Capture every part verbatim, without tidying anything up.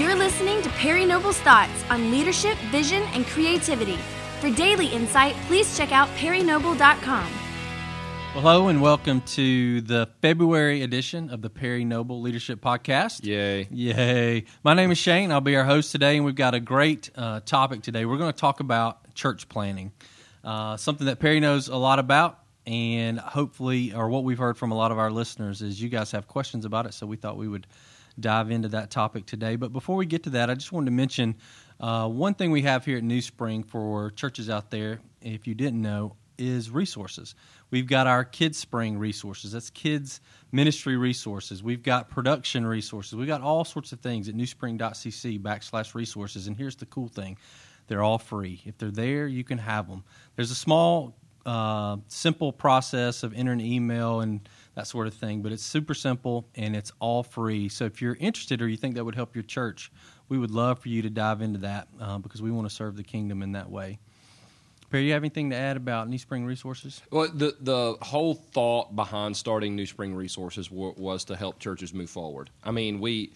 You're listening to Perry Noble's Thoughts on Leadership, Vision, and Creativity. For daily insight, please check out perry noble dot com. Well, hello and welcome to the February edition of the Perry Noble Leadership Podcast. Yay. Yay. My name is Shane. I'll be our host today, and we've got a great uh, topic today. We're going to talk about church planning, uh, something that Perry knows a lot about, and hopefully, or what we've heard from a lot of our listeners is you guys have questions about it, so we thought we would dive into that topic today. But before we get to that, I just wanted to mention uh, one thing we have here at New Spring for churches out there, if you didn't know, is resources. We've got our Kids Spring resources. That's kids ministry resources. We've got production resources. We've got all sorts of things at newspring.cc backslash resources. And here's the cool thing. They're all free. If they're there, you can have them. There's a small, uh, simple process of entering an email and that sort of thing, but it's super simple and it's all free. So if you're interested or you think that would help your church, we would love for you to dive into that uh, because we want to serve the kingdom in that way. Perry, do you have anything to add about New Spring Resources? Well, the the whole thought behind starting New Spring Resources w- was to help churches move forward. I mean, we,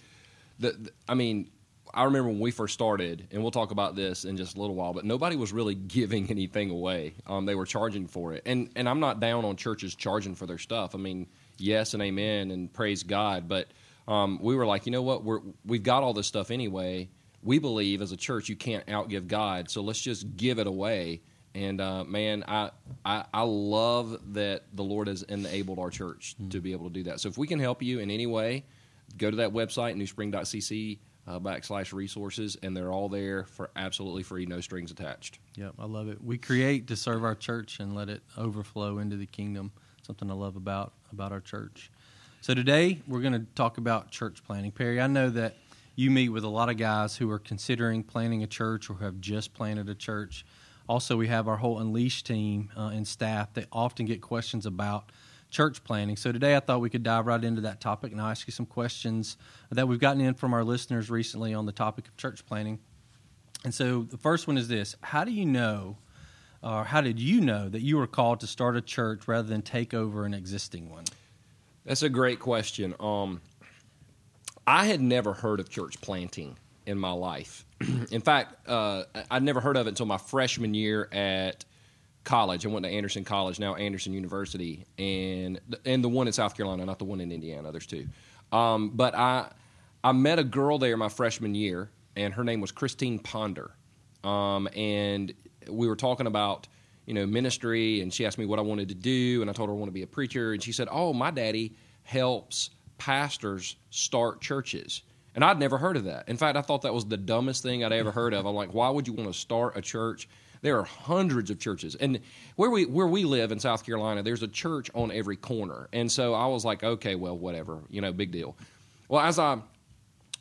the, the I mean, I remember when we first started, and we'll talk about this in just a little while, but nobody was really giving anything away. Um, they were charging for it, and and I'm not down on churches charging for their stuff. I mean, yes and amen, and praise God. But um, we were like, you know what? We're we've got all this stuff anyway. We believe as a church you can't outgive God, so let's just give it away. And, uh, man, I, I I love that the Lord has enabled our church mm. to be able to do that. So if we can help you in any way, go to that website, newspring.cc uh, backslash resources, and they're all there for absolutely free, no strings attached. Yep, I love it. We create to serve our church and let it overflow into the kingdom, something I love about, about our church. So today we're going to talk about church planning. Perry, I know that you meet with a lot of guys who are considering planning a church or have just planted a church. Also, we have our whole Unleash team uh, and staff that often get questions about church planning. So today I thought we could dive right into that topic, and I'll ask you some questions that we've gotten in from our listeners recently on the topic of church planning. And so the first one is this. How do you know, or how did you know that you were called to start a church rather than take over an existing one? That's a great question. Um, I had never heard of church planting in my life. In fact, uh, I'd never heard of it until my freshman year at college. I went to Anderson College, now Anderson University, and and the one in South Carolina, not the one in Indiana. There's two. Um, but I I met a girl there my freshman year, and her name was Christine Ponder. Um, and we were talking about, you know, ministry, and she asked me what I wanted to do, and I told her I want to be a preacher. And she said, oh, my daddy helps pastors start churches. And I'd never heard of that. In fact, I thought that was the dumbest thing I'd ever heard of. I'm like, why would you want to start a church? There are hundreds of churches. And where we where we live in South Carolina, there's a church on every corner. And so I was like, okay, well, whatever, you know, big deal. Well, as I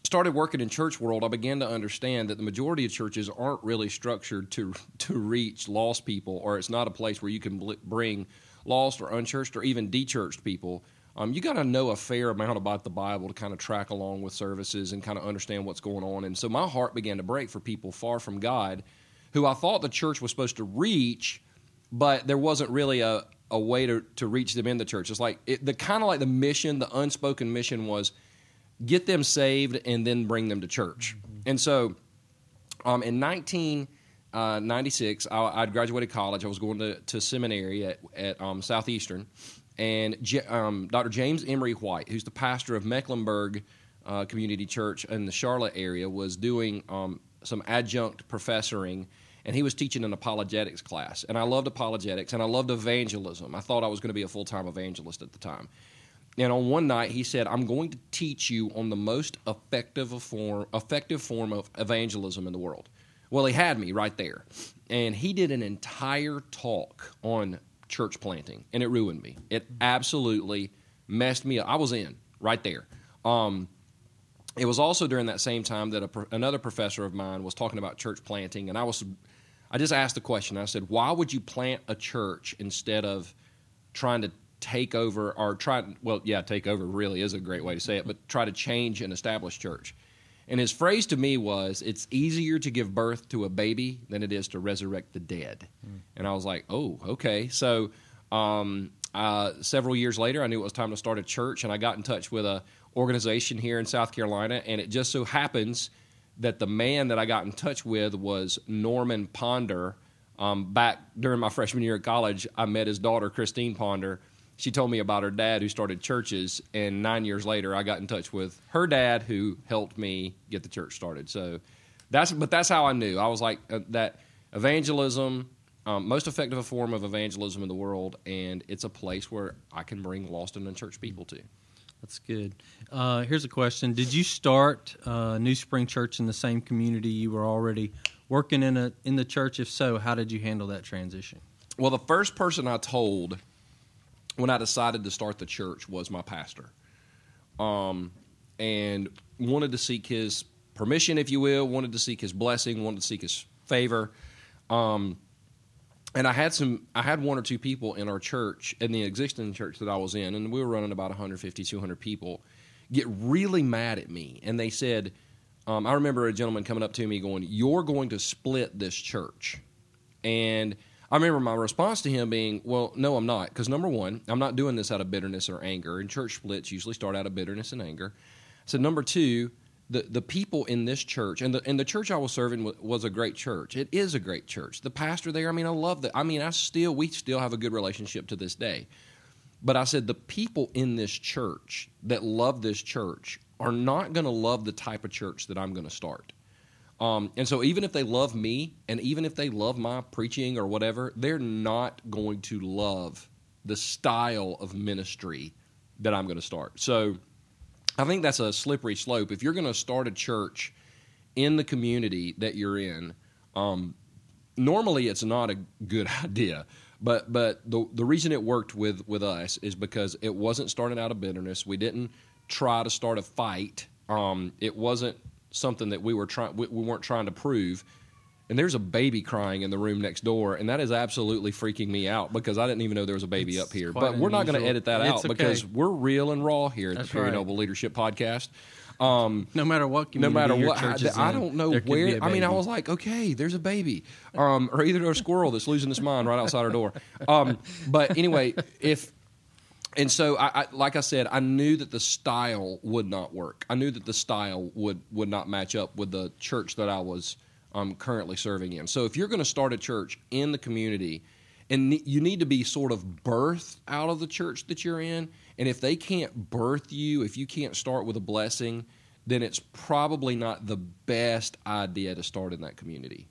started working in church world, I began to understand that the majority of churches aren't really structured to, to reach lost people, or it's not a place where you can bring lost or unchurched or even de-churched people. Um, you got to know a fair amount about the Bible to kind of track along with services and kind of understand what's going on. And so my heart began to break for people far from God who I thought the church was supposed to reach, but there wasn't really a, a way to, to reach them in the church. It's like it, the kind of like the mission, the unspoken mission was get them saved and then bring them to church. Mm-hmm. And so um, in nineteen ninety-six, I, I'd graduated college. I was going to, to seminary at, at um, Southeastern. And um, Doctor James Emery White, who's the pastor of Mecklenburg uh, Community Church in the Charlotte area, was doing um, some adjunct professoring, and he was teaching an apologetics class. And I loved apologetics, and I loved evangelism. I thought I was going to be a full-time evangelist at the time. And on one night, he said, I'm going to teach you on the most effective form, effective form of evangelism in the world. Well, he had me right there. And he did an entire talk on church planting, and it ruined me. It absolutely messed me up. I was in right there. Um, it was also during that same time that a, another professor of mine was talking about church planting, and I was, I just asked the question. I said, why would you plant a church instead of trying to take over or try, well, yeah, take over really is a great way to say it, but try to change an established church. And his phrase to me was, it's easier to give birth to a baby than it is to resurrect the dead. Mm. And I was like, oh, okay. So um, uh, several years later, I knew it was time to start a church, and I got in touch with an organization here in South Carolina, and it just so happens that the man that I got in touch with was Norman Ponder. Um, back during my freshman year at college, I met his daughter, Christine Ponder. She told me about her dad who started churches, and nine years later, I got in touch with her dad who helped me get the church started. So that's, but that's how I knew. I was like, uh, that evangelism, um, most effective form of evangelism in the world, and it's a place where I can bring lost and unchurched people to. That's good. Uh, here's a question. Did you start uh, New Spring Church in the same community you were already working in a, in the church? If so, how did you handle that transition? Well, the first person I told when I decided to start the church was my pastor, um, and wanted to seek his permission, if you will, wanted to seek his blessing, wanted to seek his favor. Um, and I had some, I had one or two people in our church, in the existing church that I was in, and we were running about one hundred fifty, two hundred people, get really mad at me. And they said, um, I remember a gentleman coming up to me going, "You're going to split this church." And I remember my response to him being, "Well, no, I'm not." Because number one, I'm not doing this out of bitterness or anger, and church splits usually start out of bitterness and anger. So number two, The the people in this church, and the and the church I was serving was, was a great church. It is a great church. The pastor there, I mean, I love that. I mean, I still we still have a good relationship to this day. But I said, the people in this church that love this church are not going to love the type of church that I'm going to start. Um, and so even if they love me, and even if they love my preaching or whatever, they're not going to love the style of ministry that I'm going to start. So I think that's a slippery slope. If you're going to start a church in the community that you're in, um, normally it's not a good idea. But but the the reason it worked with, with us is because it wasn't starting out of bitterness. We didn't try to start a fight. Um, it wasn't something that we were trying we, we weren't trying to prove. And there's a baby crying in the room next door, and that is absolutely freaking me out because I didn't even know there was a baby it's up here. But we're unusual. Not going to edit that it's out okay. because we're real and raw here at That's the Perry right. Noble Leadership Podcast. Um, no matter what community no matter your what, church I, is I, in, I don't know where. I mean, I was like, okay, there's a baby. Um, or either a squirrel that's losing its mind right outside our door. Um, but anyway, if and so, I, I, like I said, I knew that the style would not work. I knew that the style would, would not match up with the church that I was I'm currently serving in. So if you're going to start a church in the community, and you need to be sort of birthed out of the church that you're in, and if they can't birth you, if you can't start with a blessing, then it's probably not the best idea to start in that community.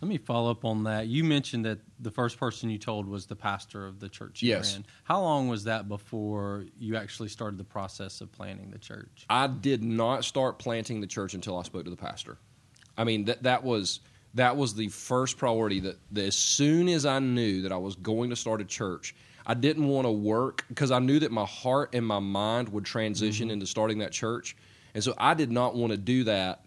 Let me follow up on that. You mentioned that the first person you told was the pastor of the church you yes. were in. How long was that before you actually started the process of planting the church? I did not start planting the church until I spoke to the pastor. I mean, that that was that was the first priority. That, that as soon as I knew that I was going to start a church, I didn't want to work because I knew that my heart and my mind would transition mm-hmm. into starting that church. And so I did not want to do that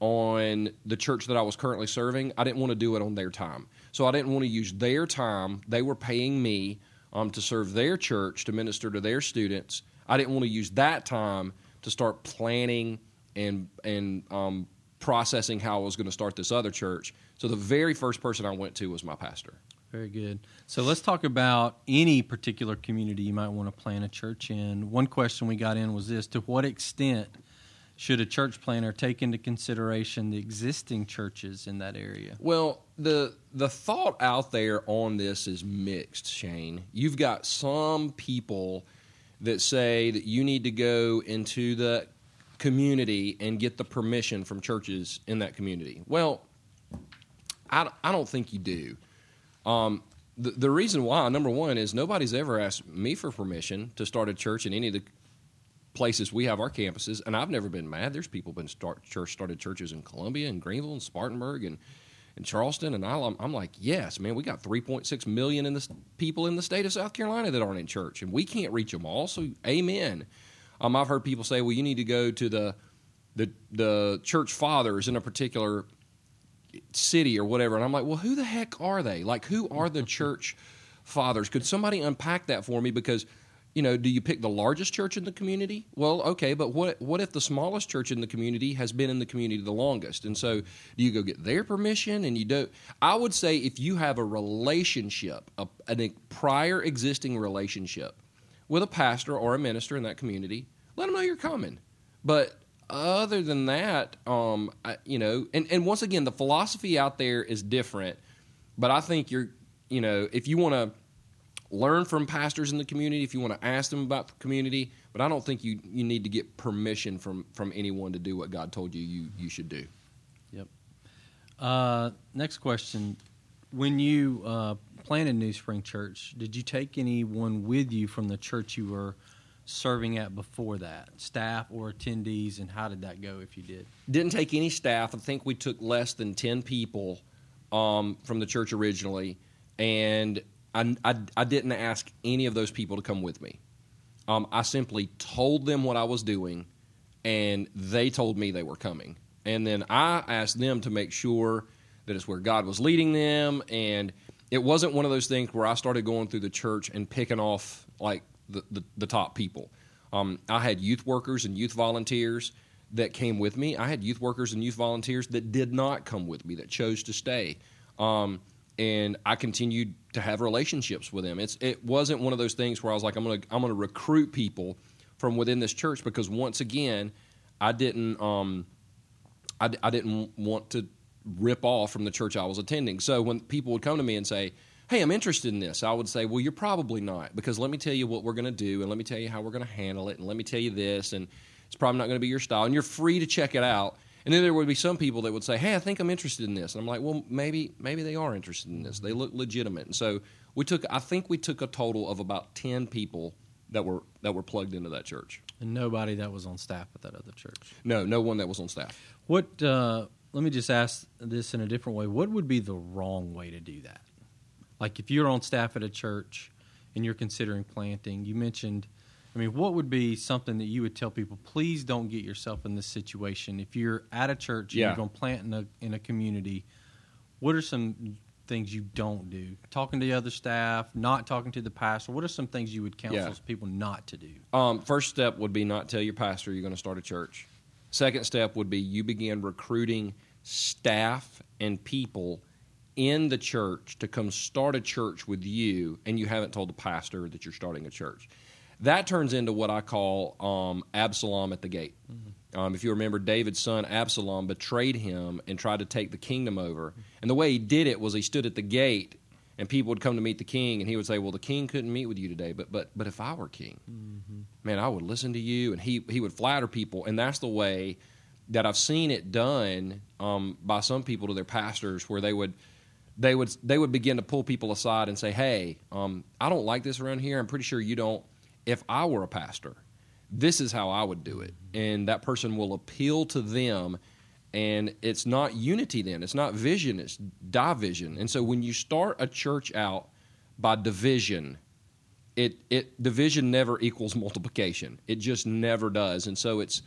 on the church that I was currently serving. I didn't want to do it on their time. So I didn't want to use their time. They were paying me um, to serve their church, to minister to their students. I didn't want to use that time to start planning and and um processing how I was going to start this other church. So the very first person I went to was my pastor. Very good. So let's talk about any particular community you might want to plant a church in. One question we got in was this: to what extent should a church planter take into consideration the existing churches in that area? Well, the the thought out there on this is mixed, Shane. You've got some people that say that you need to go into the community and get the permission from churches in that community. Well, I, I don't think you do. Um, the, the reason why, number one, is nobody's ever asked me for permission to start a church in any of the places we have our campuses, and I've never been mad. There's people been start church started churches in Columbia and Greenville and Spartanburg and, and Charleston, and I, I'm, I'm like, yes, man, we got three point six million in this, people in the state of South Carolina that aren't in church, and we can't reach them all, so amen. Um, I've heard people say, well, you need to go to the, the the church fathers in a particular city or whatever. And I'm like, well, who the heck are they? Like, who are the church fathers? Could somebody unpack that for me? Because, you know, do you pick the largest church in the community? Well, okay, but what what if the smallest church in the community has been in the community the longest? And so do you go get their permission? And you don't. I would say if you have a relationship, a, a prior existing relationship, with a pastor or a minister in that community, let them know you're coming. But other than that, um, I, you know, and, and once again, the philosophy out there is different. But I think you're, you know, if you want to learn from pastors in the community, if you want to ask them about the community, but I don't think you, you need to get permission from, from anyone to do what God told you you, you should do. Yep. Uh, next question. When you uh, planted New Spring Church, did you take anyone with you from the church you were serving at before that, staff or attendees, and how did that go if you did? Didn't take any staff. I think we took less than ten people um, from the church originally, and I, I, I didn't ask any of those people to come with me. Um, I simply told them what I was doing, and they told me they were coming. And then I asked them to make sure that it's where God was leading them, and it wasn't one of those things where I started going through the church and picking off, like, the, the, the top people. Um, I had youth workers and youth volunteers that came with me. I had youth workers and youth volunteers that did not come with me, that chose to stay. Um, and I continued to have relationships with them. It's, it wasn't one of those things where I was like, I'm going to I'm going to recruit people from within this church, because once again, I didn't um, I, I didn't want to rip off from the church I was attending. So when people would come to me and say, hey, I'm interested in this, I would say, well, you're probably not, because let me tell you what we're going to do, and let me tell you how we're going to handle it, and let me tell you this, and it's probably not going to be your style, and you're free to check it out. And then there would be some people that would say, hey, I think I'm interested in this. And I'm like, well, maybe maybe they are interested in this. They look legitimate. And so we took, I think we took a total of about ten people that were that were plugged into that church. And nobody that was on staff at that other church? No, no one that was on staff. What? Uh, let me just ask this in a different way. What would be the wrong way to do that? Like, if you're on staff at a church and you're considering planting, you mentioned, I mean, what would be something that you would tell people, please don't get yourself in this situation? If you're at a church and yeah. you're going to plant in a, in a community, what are some things you don't do? Talking to the other staff, not talking to the pastor, what are some things you would counsel yeah. people not to do? Um, first step would be not tell your pastor you're going to start a church. Second step would be you begin recruiting staff and people in the church to come start a church with you, and you haven't told the pastor that you're starting a church. That turns into what I call um, Absalom at the gate. Mm-hmm. Um, if you remember, David's son Absalom betrayed him and tried to take the kingdom over. And the way he did it was he stood at the gate, and people would come to meet the king, and he would say, well, the king couldn't meet with you today, but but but if I were king, mm-hmm. man, I would listen to you. And he, he would flatter people, and that's the way that I've seen it done um, by some people to their pastors, where they would... They would they would begin to pull people aside and say, hey, um, I don't like this around here. I'm pretty sure you don't. If I were a pastor, this is how I would do it. And that person will appeal to them, and it's not unity then. It's not vision. It's division. And so when you start a church out by division, it it division never equals multiplication. It just never does. And so it's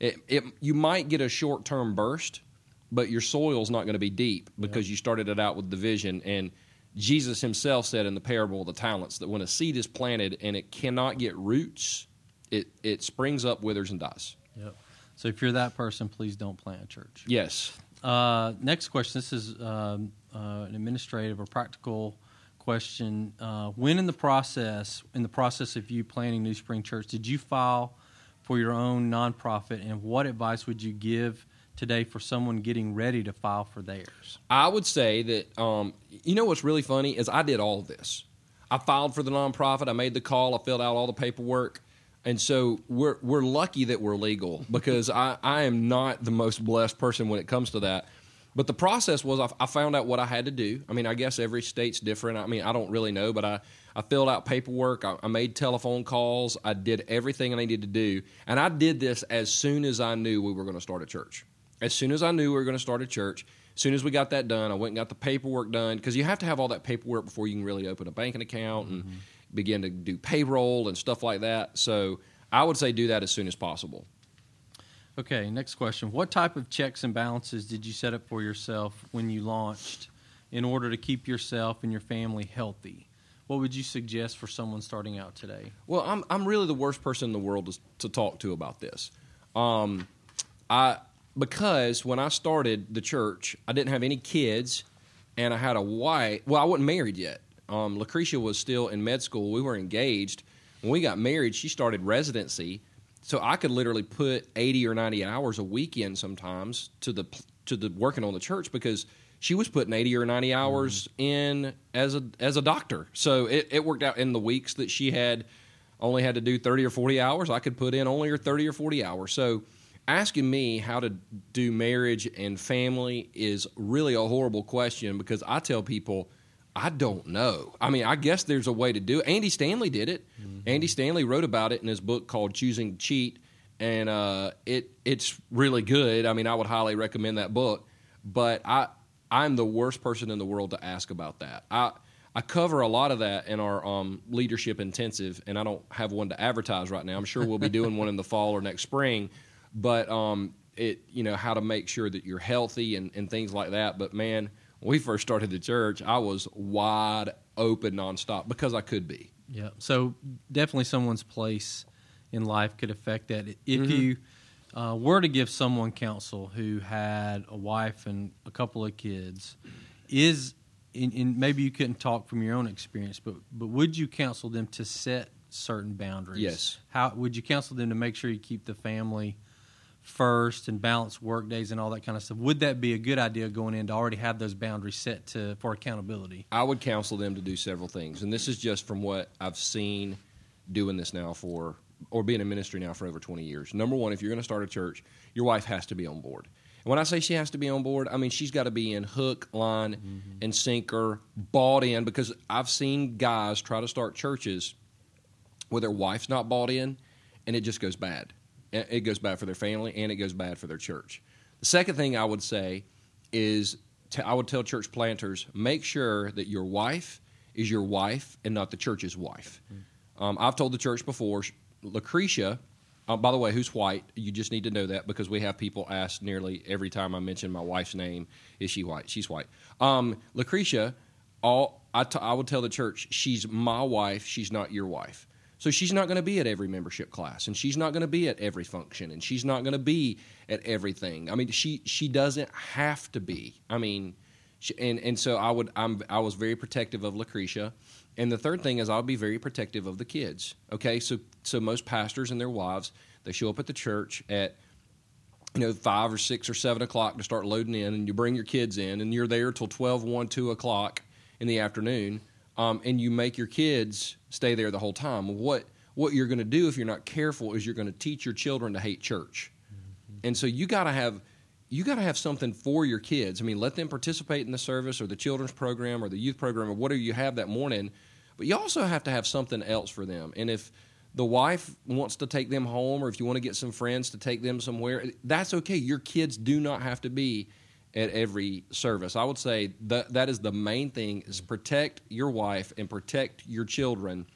it, it you might get a short-term burst, but your soil's not going to be deep because yeah. you started it out with division. And Jesus himself said in the parable of the talents that when a seed is planted and it cannot get roots, it, it springs up, withers, and dies. Yep. So if you're that person, please don't plant a church. Yes. Uh, next question. This is um, uh, an administrative or practical question. Uh, when in the process, in the process of you planting New Spring Church, did you file for your own nonprofit, and what advice would you give today for someone getting ready to file for theirs? I would say that, um, you know what's really funny is I did all of this. I filed for the nonprofit. I made the call. I filled out all the paperwork. And so we're we're lucky that we're legal, because I, I am not the most blessed person when it comes to that. But the process was I, I found out what I had to do. I mean, I guess every state's different. I mean, I don't really know, but I, I filled out paperwork. I, I made telephone calls. I did everything I needed to do. And I did this as soon as I knew we were going to start a church. As soon as I knew we were going to start a church, as soon as we got that done, I went and got the paperwork done, because you have to have all that paperwork before you can really open a banking account and mm-hmm. begin to do payroll and stuff like that. So I would say do that as soon as possible. Okay, next question. What type of checks and balances did you set up for yourself when you launched in order to keep yourself and your family healthy? What would you suggest for someone starting out today? Well, I'm I'm really the worst person in the world to, to talk to about this. Um, I... Because when I started the church, I didn't have any kids, and I had a wife. Well, I wasn't married yet. Um, Lucretia was still in med school. We were engaged. When we got married, she started residency, So I could literally put eighty or ninety hours a weekend sometimes to the to the working on the church, because she was putting eighty or ninety hours mm-hmm. in as a as a doctor. So it, it worked out in the weeks that she had only had to do thirty or forty hours, I could put in only thirty or forty hours. So asking me how to do marriage and family is really a horrible question, because I tell people, I don't know. I mean, I guess there's a way to do it. Andy Stanley did it. Mm-hmm. Andy Stanley wrote about it in his book called Choosing to Cheat, and uh, it it's really good. I mean, I would highly recommend that book, but I, I'm the worst person in the world to ask about that. I I cover a lot of that in our um, leadership intensive, and I don't have one to advertise right now. I'm sure we'll be doing one in the fall or next spring, but um, it you know, how to make sure that you're healthy and, and things like that. But man, when we first started the church, I was wide open nonstop because I could be. Yeah, so definitely someone's place in life could affect that. If mm-hmm. you uh, were to give someone counsel who had a wife and a couple of kids, is and, and maybe you couldn't talk from your own experience, but but would you counsel them to set certain boundaries? Yes. How would you counsel them to make sure you keep the family first and balance work days and all that kind of stuff? Would that be a good idea going in to already have those boundaries set to for accountability? I would counsel them to do several things, and this is just from what I've seen doing this now for, or being in ministry now for over twenty years. Number one, if you're going to start a church, your wife has to be on board. And when I say she has to be on board, I mean she's got to be in hook, line, mm-hmm. and sinker, bought in, because I've seen guys try to start churches where their wife's not bought in, and it just goes bad. It goes bad for their family, and it goes bad for their church. The second thing I would say is t- I would tell church planters, make sure that your wife is your wife and not the church's wife. Mm-hmm. Um, I've told the church before, Lucretia, uh, by the way, who's white, you just need to know that, because we have people ask nearly every time I mention my wife's name, is she white? She's white. Um, Lucretia, all, I, t- I would tell the church, she's my wife, she's not your wife. So she's not going to be at every membership class, and she's not going to be at every function, and she's not going to be at everything. I mean, she she doesn't have to be. I mean, she, and and so I would I'm I was very protective of Lucretia, and the third thing is I'll be very protective of the kids. Okay, so so most pastors and their wives, they show up at the church at you know five or six or seven o'clock to start loading in, and you bring your kids in, and you're there till twelve, one, two o'clock in the afternoon. Um, and you make your kids stay there the whole time. What what you're going to do if you're not careful is you're going to teach your children to hate church. Mm-hmm. And so you got to have you got to have something for your kids. I mean, let them participate in the service or the children's program or the youth program or whatever you have that morning. But you also have to have something else for them. And if the wife wants to take them home, or if you want to get some friends to take them somewhere, that's okay. Your kids do not have to be at every service. I would say that that is the main thing, is protect your wife and protect your children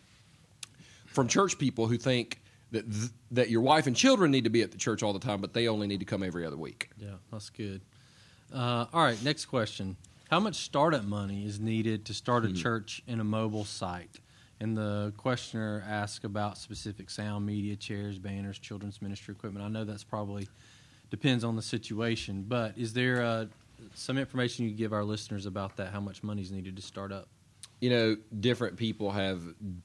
from church people who think that th- that your wife and children need to be at the church all the time, but they only need to come every other week. Yeah, that's good. Uh, all right, next question. How much startup money is needed to start a hmm. church in a mobile site? And the questioner asked about specific sound, media, chairs, banners, children's ministry equipment. I know that's probably depends on the situation, but is there uh, some information you can give our listeners about that, how much money is needed to start up? You know, different people have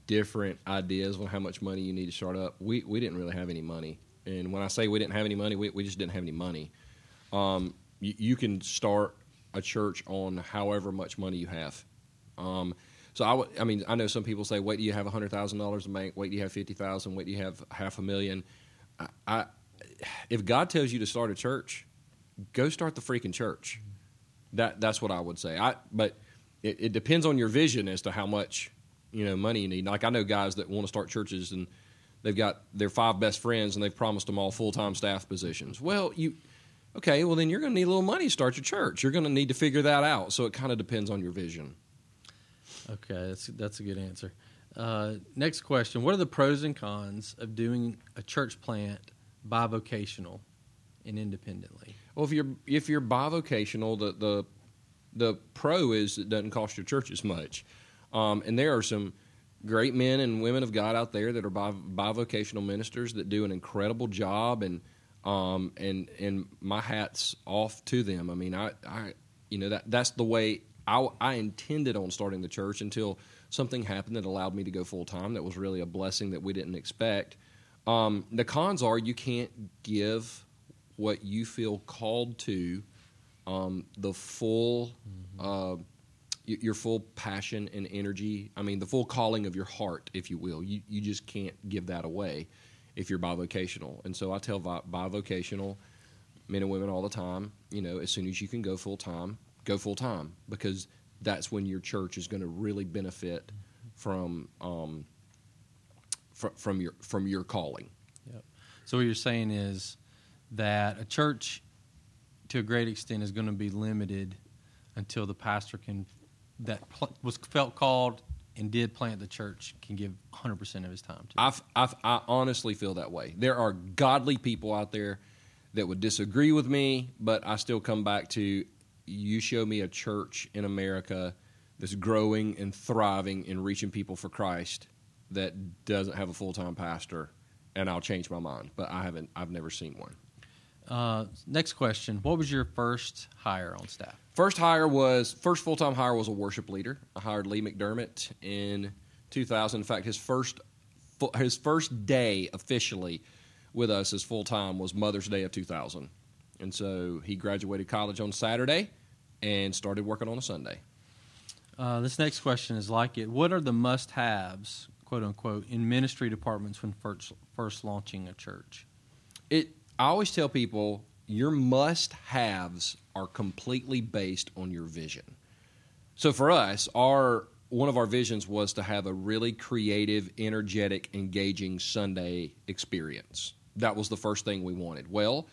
different ideas on how much money you need to start up. We we didn't really have any money. And when I say we didn't have any money, we, we just didn't have any money. Um, you, you can start a church on however much money you have. Um, so, I, w- I mean, I know some people say, wait, do you have one hundred thousand dollars in bank? Wait, do you have fifty thousand dollars? Wait, do you have half a million? I... I If God tells you to start a church, go start the freaking church. That that's what I would say. I but it, it depends on your vision as to how much you know money you need. Like I know guys that want to start churches and they've got their five best friends and they've promised them all full time staff positions. Well, you okay? Well, then you're going to need a little money to start your church. You're going to need to figure that out. So it kind of depends on your vision. Okay, that's that's a good answer. Uh, next question: what are the pros and cons of doing a church plant bivocational and independently? Well, if you're if you're bivocational, the the the pro is it doesn't cost your church as much, um, and there are some great men and women of God out there that are bivocational ministers that do an incredible job, and um and and my hat's off to them. I mean, I I you know that that's the way I I intended on starting the church until something happened that allowed me to go full time. That was really a blessing that we didn't expect. Um, the cons are you can't give what you feel called to um, the full, mm-hmm. uh, your full passion and energy. I mean, the full calling of your heart, if you will. You you just can't give that away if you're bivocational. And so I tell bivocational men and women all the time, you know, as soon as you can go full time, go full time, because that's when your church is going to really benefit from um, fr- from your from your calling. Yep. So what you're saying is that a church, to a great extent, is going to be limited until the pastor can that pl- was felt called and did plant the church can give one hundred percent of his time to. I've, I've, I honestly feel that way. There are godly people out there that would disagree with me, but I still come back to, you show me a church in America that's growing and thriving and reaching people for Christ that doesn't have a full-time pastor, and I'll change my mind. But I haven't. I've never seen one. Uh, next question: what was your first hire on staff? First hire was first full-time hire was a worship leader. I hired Lee McDermott in two thousand. In fact, his first his first day officially with us as full-time was Mother's Day of two thousand. And so he graduated college on Saturday and started working on a Sunday. Uh, this next question is like it. What are the must-haves, quote-unquote, in ministry departments when first, first launching a church? It. I always tell people your must-haves are completely based on your vision. So for us, our one of our visions was to have a really creative, energetic, engaging Sunday experience. That was the first thing we wanted. Well,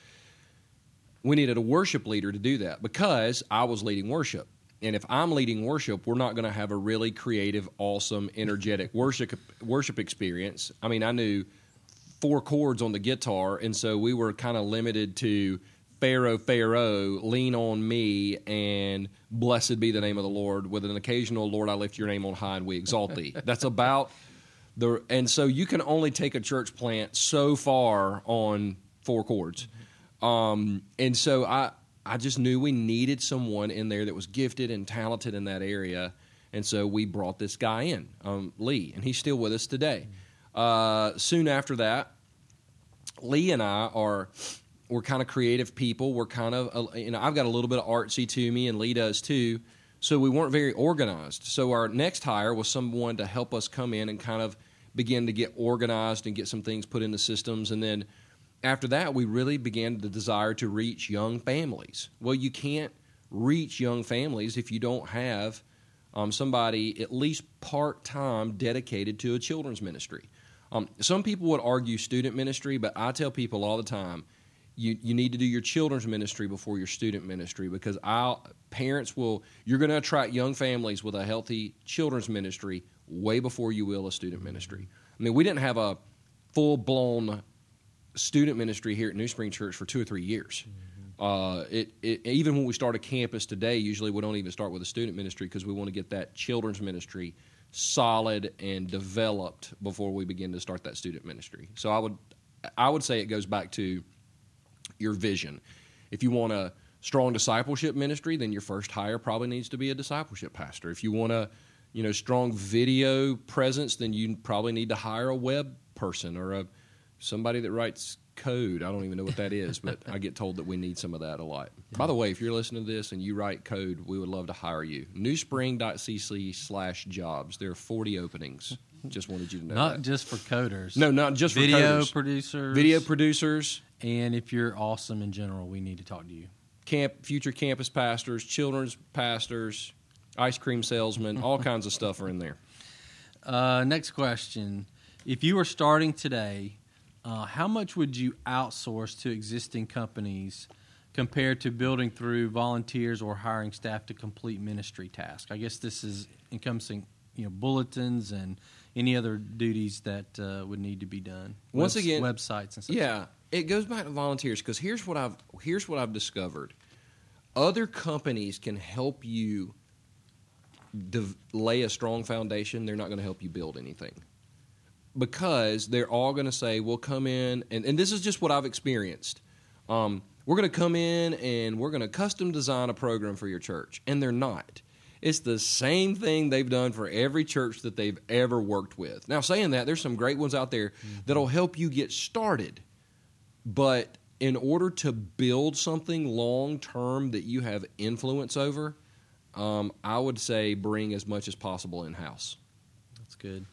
we needed a worship leader to do that because I was leading worship. And if I'm leading worship, we're not going to have a really creative, awesome, energetic worship worship experience. I mean, I knew four chords on the guitar, and so we were kind of limited to Pharaoh, Pharaoh, lean on me, and blessed be the name of the Lord, with an occasional Lord, I lift your name on high and we exalt thee. That's about the, and so you can only take a church plant so far on four chords. Um, and so I, I just knew we needed someone in there that was gifted and talented in that area. And so we brought this guy in, um, Lee, and he's still with us today. Uh, soon after that, Lee and I are, we're kind of creative people. We're kind of, uh, you know, I've got a little bit of artsy to me, and Lee does too. So we weren't very organized. So our next hire was someone to help us come in and kind of begin to get organized and get some things put into systems. And then after that, we really began the desire to reach young families. Well, you can't reach young families if you don't have um, somebody at least part-time dedicated to a children's ministry. Um, some people would argue student ministry, but I tell people all the time, you, you need to do your children's ministry before your student ministry, because I'll, parents will, you're going to attract young families with a healthy children's ministry way before you will a student ministry. I mean, we didn't have a full-blown student ministry here at New Spring Church for two or three years. Mm-hmm. Uh, it, it even when we start a campus today, usually we don't even start with a student ministry because we want to get that children's ministry solid and developed before we begin to start that student ministry. So I would, I would say it goes back to your vision. If you want a strong discipleship ministry, then your first hire probably needs to be a discipleship pastor. If you want a, you know, strong video presence, then you probably need to hire a web person or a somebody that writes code. I don't even know what that is, but I get told that we need some of that a lot. Yeah. By the way, if you're listening to this and you write code, we would love to hire you. newspring dot c c slash jobs. There are forty openings. Just wanted you to know. Not that. Just for coders. No, not just Video for coders. Video producers. Video producers. And if you're awesome in general, we need to talk to you. Camp, future campus pastors, children's pastors, ice cream salesmen, all kinds of stuff are in there. Uh, next question. If you were starting today, Uh, how much would you outsource to existing companies compared to building through volunteers or hiring staff to complete ministry tasks? I guess this is encompassing, you know, bulletins and any other duties that uh, would need to be done. Once Webs- again, websites and stuff. Yeah, it goes back to volunteers, because here's what I've here's what I've discovered: other companies can help you dev- lay a strong foundation. They're not going to help you build anything, because they're all going to say, we'll come in, and, and this is just what I've experienced. Um, we're going to come in, and we're going to custom design a program for your church, and they're not. It's the same thing they've done for every church that they've ever worked with. Now, saying that, there's some great ones out there mm-hmm. that'll help you get started. But in order to build something long-term that you have influence over, um, I would say bring as much as possible in-house. That's good.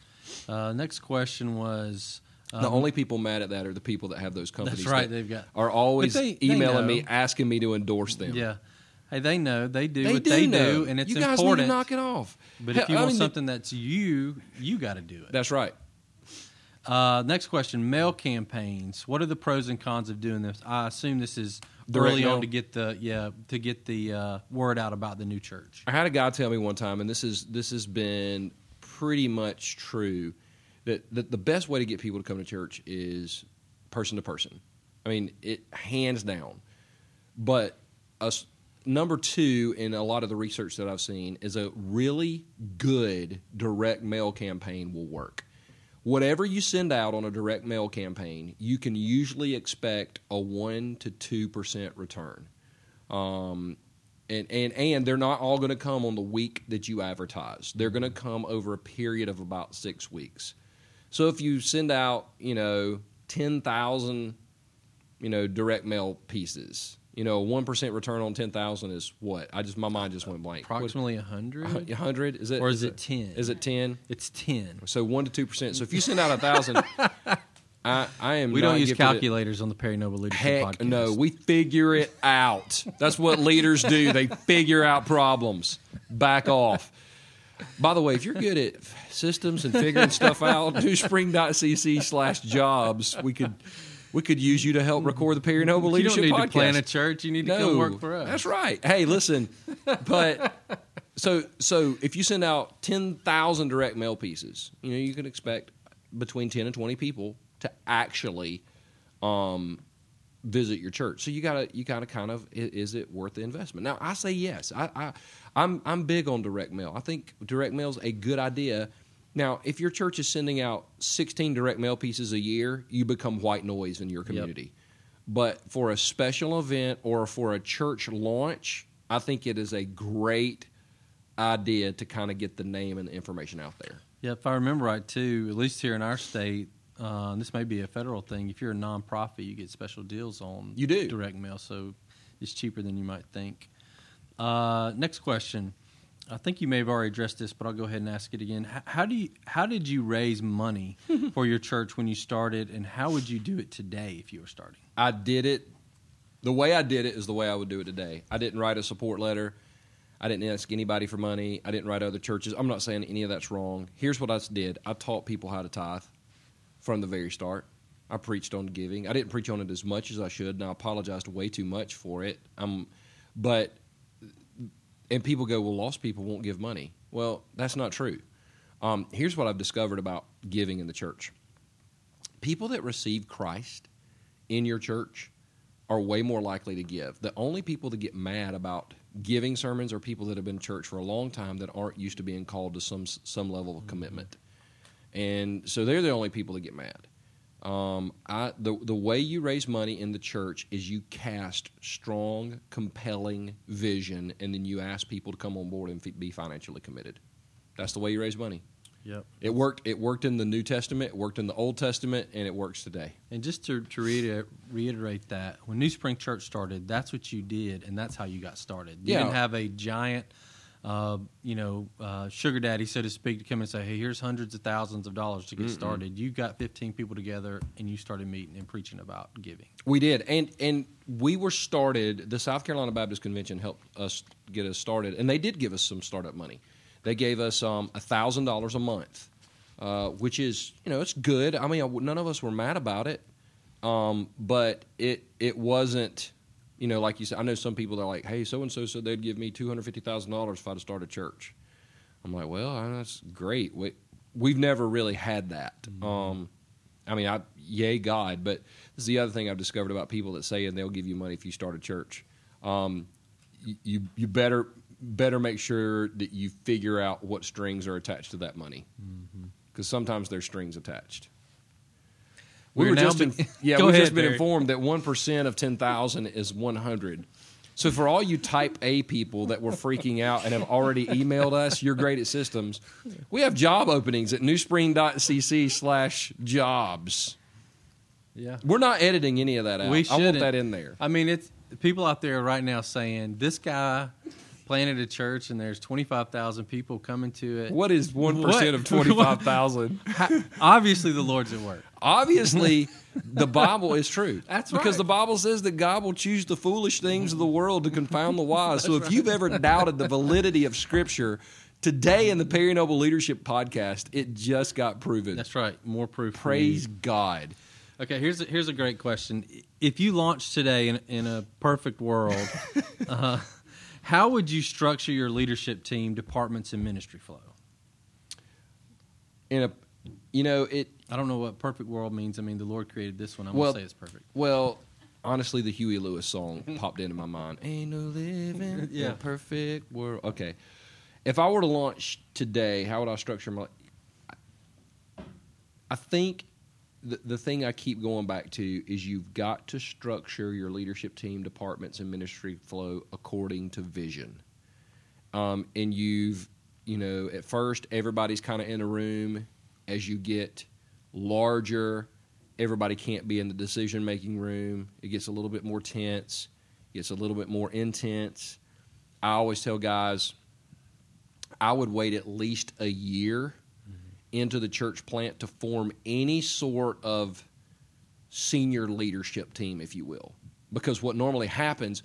Uh, next question was... Um, the only people mad at that are the people that have those companies. That's right. That they've got are always they, they emailing know. me asking me to endorse them. Yeah, hey, they know they do they what do they know. do, and it's important. You guys important. need to knock it off. But Hell, if you I want mean, something that's you, you got to do it. That's right. Uh, next question: mail campaigns. What are the pros and cons of doing this? I assume this is Direct early mail. on to get the yeah to get the uh, word out about the new church. I had a guy tell me one time, and this is this has been pretty much true. That the best way to get people to come to church is person to person. I mean, it hands down. But us, number two in a lot of the research that I've seen is a really good direct mail campaign will work. Whatever you send out on a direct mail campaign, you can usually expect a one percent to two percent return. Um, and, and, and they're not all going to come on the week that you advertise. They're going to come over a period of about six weeks. So if you send out, you know, ten thousand, you know, direct mail pieces, you know, a one percent return on ten thousand is what? I just, my mind just went blank. Approximately one hundred? one hundred? Is it? Or is it ten? Is it ten? It's ten. So one to two percent. So if you send out one thousand, I, I am We not don't use calculators it. on the Perry Noble Leadership Heck Podcast. Heck no. We figure it out. That's what leaders do. They figure out problems. Back off. By the way, if you're good at systems and figuring stuff out, newspring.cc slash jobs. We could we could use you to help record the Perry Noble Leadership Podcast. You don't need Podcast. to plan a church. You need to no, come work for us. That's right. Hey, listen, but so so if you send out ten thousand direct mail pieces, you know, you can expect between ten and twenty people to actually um, visit your church. So you gotta you gotta kind of is it worth the investment? Now I say yes. I. I I'm I'm big on direct mail. I think direct mail's a good idea. Now, if your church is sending out sixteen direct mail pieces a year, you become white noise in your community. Yep. But for a special event or for a church launch, I think it is a great idea to kind of get the name and the information out there. Yeah, if I remember right, too, at least here in our state, uh, this may be a federal thing. If you're a nonprofit, you get special deals on you do. direct mail, so it's cheaper than you might think. Uh, next question. I think you may have already addressed this, but I'll go ahead and ask it again. H- how do you, how did you raise money for your church when you started, and how would you do it today if you were starting? I did it. The way I did it is the way I would do it today. I didn't write a support letter. I didn't ask anybody for money. I didn't write other churches. I'm not saying any of that's wrong. Here's what I did. I taught people how to tithe from the very start. I preached on giving. I didn't preach on it as much as I should, and I apologized way too much for it. Um, but... And people go, well, lost people won't give money. Well, that's not true. Um, here's what I've discovered about giving in the church. People that receive Christ in your church are way more likely to give. The only people that get mad about giving sermons are people that have been in church for a long time that aren't used to being called to some some level of commitment. And so they're the only people that get mad. Um, I, the, the way you raise money in the church is you cast strong, compelling vision, and then you ask people to come on board and f- be financially committed. That's the way you raise money. Yep. It worked, it worked in the New Testament, it worked in the Old Testament, and it works today. And just to, to reiter- reiterate that, when New Spring Church started, that's what you did, and that's how you got started. You yeah. didn't have a giant... Uh, you know, uh, sugar daddy, so to speak, to come and say, hey, here's hundreds of thousands of dollars to get Mm-mm. started. You got fifteen people together, and you started meeting and preaching about giving. We did, and and we were started, the South Carolina Baptist Convention helped us get us started, and they did give us some startup money. They gave us um, one thousand dollars a month, uh, which is, you know, it's good. I mean, none of us were mad about it, um, but it it wasn't... You know, like you said, I know some people that are like, hey, so-and-so said they'd give me two hundred fifty thousand dollars if I'd start a church. I'm like, well, that's great. We, we've never really had that. Mm-hmm. Um, I mean, I, yay God, but this is the other thing I've discovered about people that say and they'll give you money if you start a church. Um, you you better, better make sure that you figure out what strings are attached to that money because mm-hmm. sometimes there's strings attached. We we're were just, be- in, yeah, we've just been informed that one percent of ten thousand is one hundred. So for all you type A people that were freaking out and have already emailed us, you're great at systems. We have job openings at newspring dot c c slash jobs. Yeah. We're not editing any of that out. We shouldn't. I want that in there. I mean, it's people out there right now saying, this guy planted a church and there's twenty-five thousand people coming to it. What is one percent what? of twenty-five thousand? Obviously, the Lord's at work. Obviously, the Bible is true. That's right. Because the Bible says that God will choose the foolish things of the world to confound the wise. So if right. you've ever doubted the validity of Scripture, today in the Perry Noble Leadership Podcast, it just got proven. That's right. More proof. Praise God. Okay, here's a, here's a great question. If you launched today in, in a perfect world, uh, how would you structure your leadership team, departments, and ministry flow? In a, you know, it. I don't know what perfect world means. I mean, the Lord created this one. I'm well, going to say it's perfect. Well, honestly, the Huey Lewis song popped into my mind. Ain't no living yeah. in a perfect world. Okay. If I were to launch today, how would I structure my life? I think the, the thing I keep going back to is you've got to structure your leadership team, departments, and ministry flow according to vision. Um, and you've, you know, at first, everybody's kind of in a room. As you get larger, everybody can't be in the decision-making room. It gets a little bit more tense, gets a little bit more intense. I always tell guys, I would wait at least a year mm-hmm. into the church plant to form any sort of senior leadership team, if you will. Because what normally happens,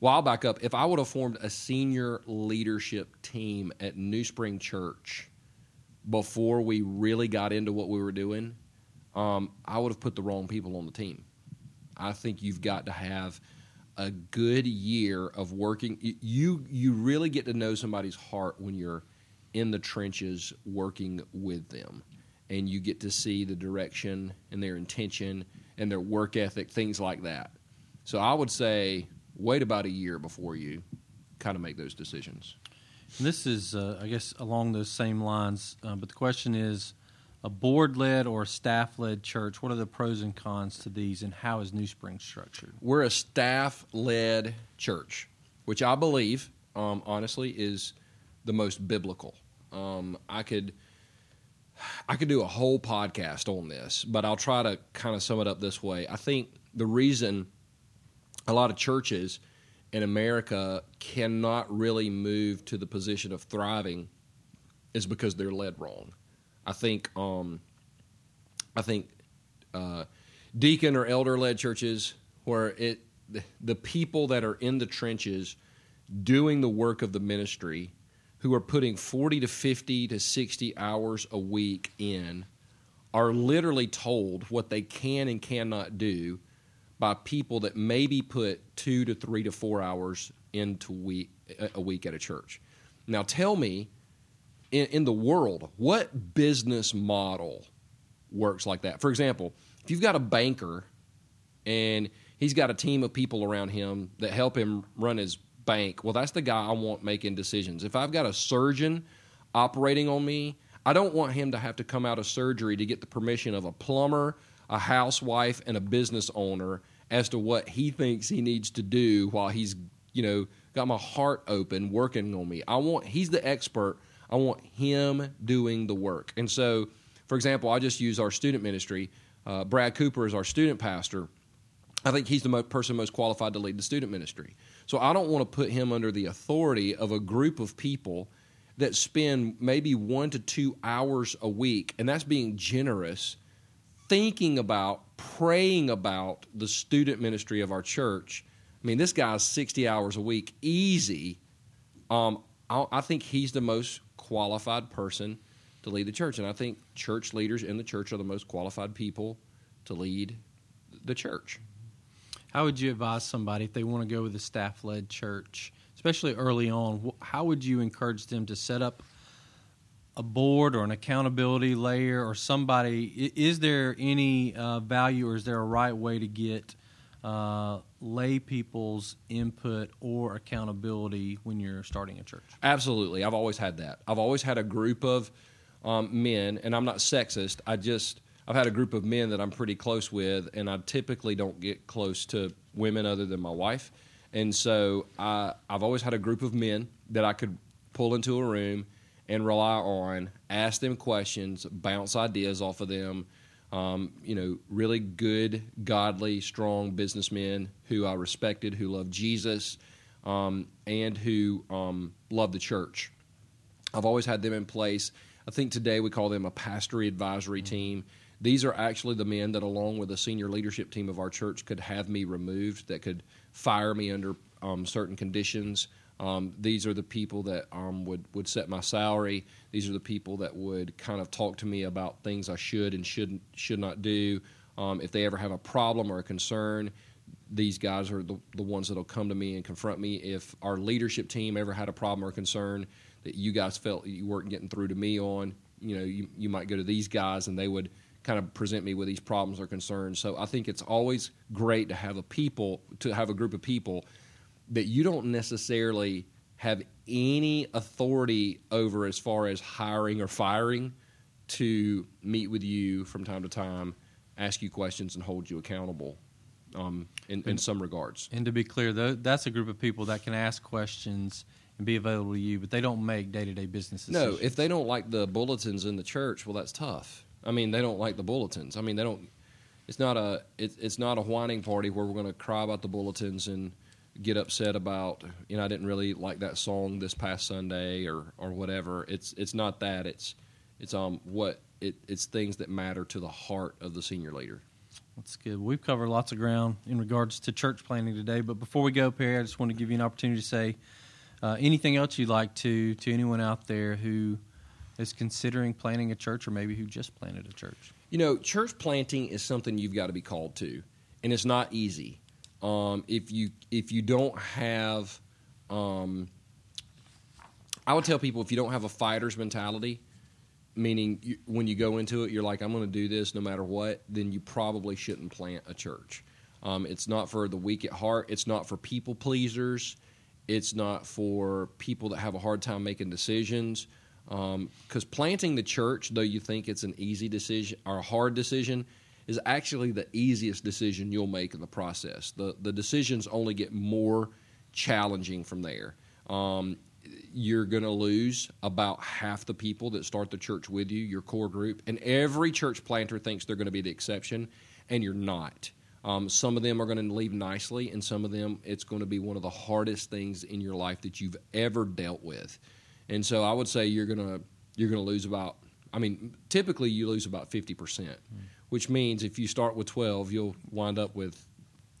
well, I'll back up. If I would have formed a senior leadership team at New Spring Church before we really got into what we were doing, um, I would have put the wrong people on the team. I think you've got to have a good year of working. You you really get to know somebody's heart when you're in the trenches working with them, and you get to see the direction and their intention and their work ethic, things like that. So I would say wait about a year before you kind of make those decisions. This is, uh, I guess, along those same lines, uh, but the question is, a board-led or a staff-led church, what are the pros and cons to these, and how is New Spring structured? We're a staff-led church, which I believe, um, honestly, is the most biblical. Um, I could I could do a whole podcast on this, but I'll try to kind of sum it up this way. I think the reason a lot of churches in America cannot really move to the position of thriving is because they're led wrong. I think um, I think uh, deacon or elder-led churches where it the people that are in the trenches doing the work of the ministry, who are putting forty to fifty to sixty hours a week in, are literally told what they can and cannot do by people that maybe put two to three to four hours into week, a week at a church. Now tell me, in, in the world, what business model works like that? For example, if you've got a banker and he's got a team of people around him that help him run his bank, well, that's the guy I want making decisions. If I've got a surgeon operating on me, I don't want him to have to come out of surgery to get the permission of a plumber, a housewife, and a business owner as to what he thinks he needs to do while he's, you know, got my heart open working on me. I want, he's the expert. I want him doing the work. And so, for example, I just use our student ministry. Uh, Brad Cooper is our student pastor. I think he's the mo- person most qualified to lead the student ministry. So I don't want to put him under the authority of a group of people that spend maybe one to two hours a week, and that's being generous, thinking about, praying about the student ministry of our church. I mean, this guy's sixty hours a week, easy. Um, I, I think he's the most qualified person to lead the church, and I think church leaders in the church are the most qualified people to lead the church. How would you advise somebody if they want to go with a staff-led church, especially early on? How would you encourage them to set up a board or an accountability layer or somebody? Is there any uh, value, or is there a right way to get uh, lay people's input or accountability when you're starting a church? Absolutely. I've always had that. I've always had a group of um, men, and I'm not sexist. I just, I've had a group of men that I'm pretty close with, and I typically don't get close to women other than my wife. And so I, I've always had a group of men that I could pull into a room and rely on, ask them questions, bounce ideas off of them, um, you know, really good, godly, strong businessmen who I respected, who loved Jesus, um, and who um, loved the church. I've always had them in place. I think today we call them a pastory advisory team. These are actually the men that, along with a senior leadership team of our church, could have me removed, that could fire me under um, certain conditions. Um, these are the people that um, would, would set my salary. These are the people that would kind of talk to me about things I should and shouldn't should not do. Um, if they ever have a problem or a concern, these guys are the, the ones that will come to me and confront me. If our leadership team ever had a problem or concern that you guys felt you weren't getting through to me on, you know, you, you might go to these guys and they would kind of present me with these problems or concerns. So I think it's always great to have a people to have a group of people that you don't necessarily have any authority over as far as hiring or firing, to meet with you from time to time, ask you questions, and hold you accountable um, in, in some regards. And to be clear, though, that's a group of people that can ask questions and be available to you, but they don't make day-to-day business decisions. No, if they don't like the bulletins in the church, well, that's tough. I mean, they don't like the bulletins. I mean, they don't. It's not a. It, it's not a whining party where we're going to cry about the bulletins and get upset about, you know, I didn't really like that song this past Sunday or, or whatever. It's it's not that. It's it's um what it it's things that matter to the heart of the senior leader. That's good. We've covered lots of ground in regards to church planning today. But before we go, Perry, I just want to give you an opportunity to say uh, anything else you'd like to to anyone out there who is considering planting a church, or maybe who just planted a church. You know, church planting is something you've got to be called to, and it's not easy. Um, if you if you don't have, um, I would tell people, if you don't have a fighter's mentality, meaning you, when you go into it, you're like, I'm going to do this no matter what, then you probably shouldn't plant a church. Um, it's not for the weak at heart. It's not for people pleasers. It's not for people that have a hard time making decisions. Because um, planting the church, though you think it's an easy decision or a hard decision, is actually the easiest decision you'll make in the process. The the decisions only get more challenging from there. Um, you're going to lose about half the people that start the church with you, your core group, and every church planter thinks they're going to be the exception, and you're not. Um, some of them are going to leave nicely, and some of them it's going to be one of the hardest things in your life that you've ever dealt with. And so I would say you're gonna you're gonna lose about. I mean, typically you lose about fifty percent, which means if you start with twelve, you'll wind up with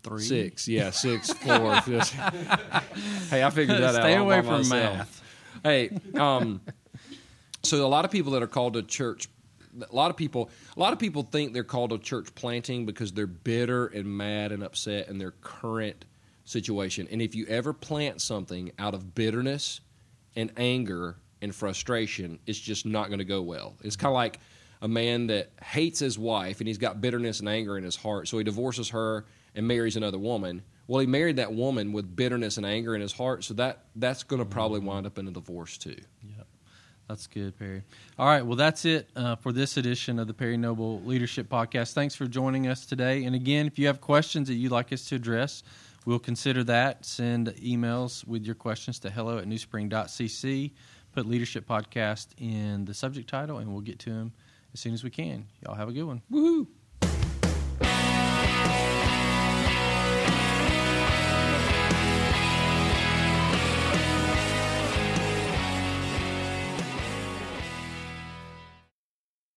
three, six, yeah, six, four. Hey, I figured that Stay out. Stay away from myself. math. Hey, um, so a lot of people that are called to church, a lot of people, a lot of people think they're called to church planting because they're bitter and mad and upset in their current situation. And if you ever plant something out of bitterness and anger and frustration, it's just not going to go well. It's kind of like a man that hates his wife, and he's got bitterness and anger in his heart, so he divorces her and marries another woman. Well, he married that woman with bitterness and anger in his heart, so that that's going to probably wind up in a divorce too. Yeah, that's good, Perry. All right, well, that's it uh, for this edition of the Perry Noble Leadership Podcast. Thanks for joining us today. And again, if you have questions that you'd like us to address, we'll consider that. Send emails with your questions to hello at newspring dot c c. Put Leadership Podcast in the subject title, and we'll get to them as soon as we can. Y'all have a good one. Woohoo!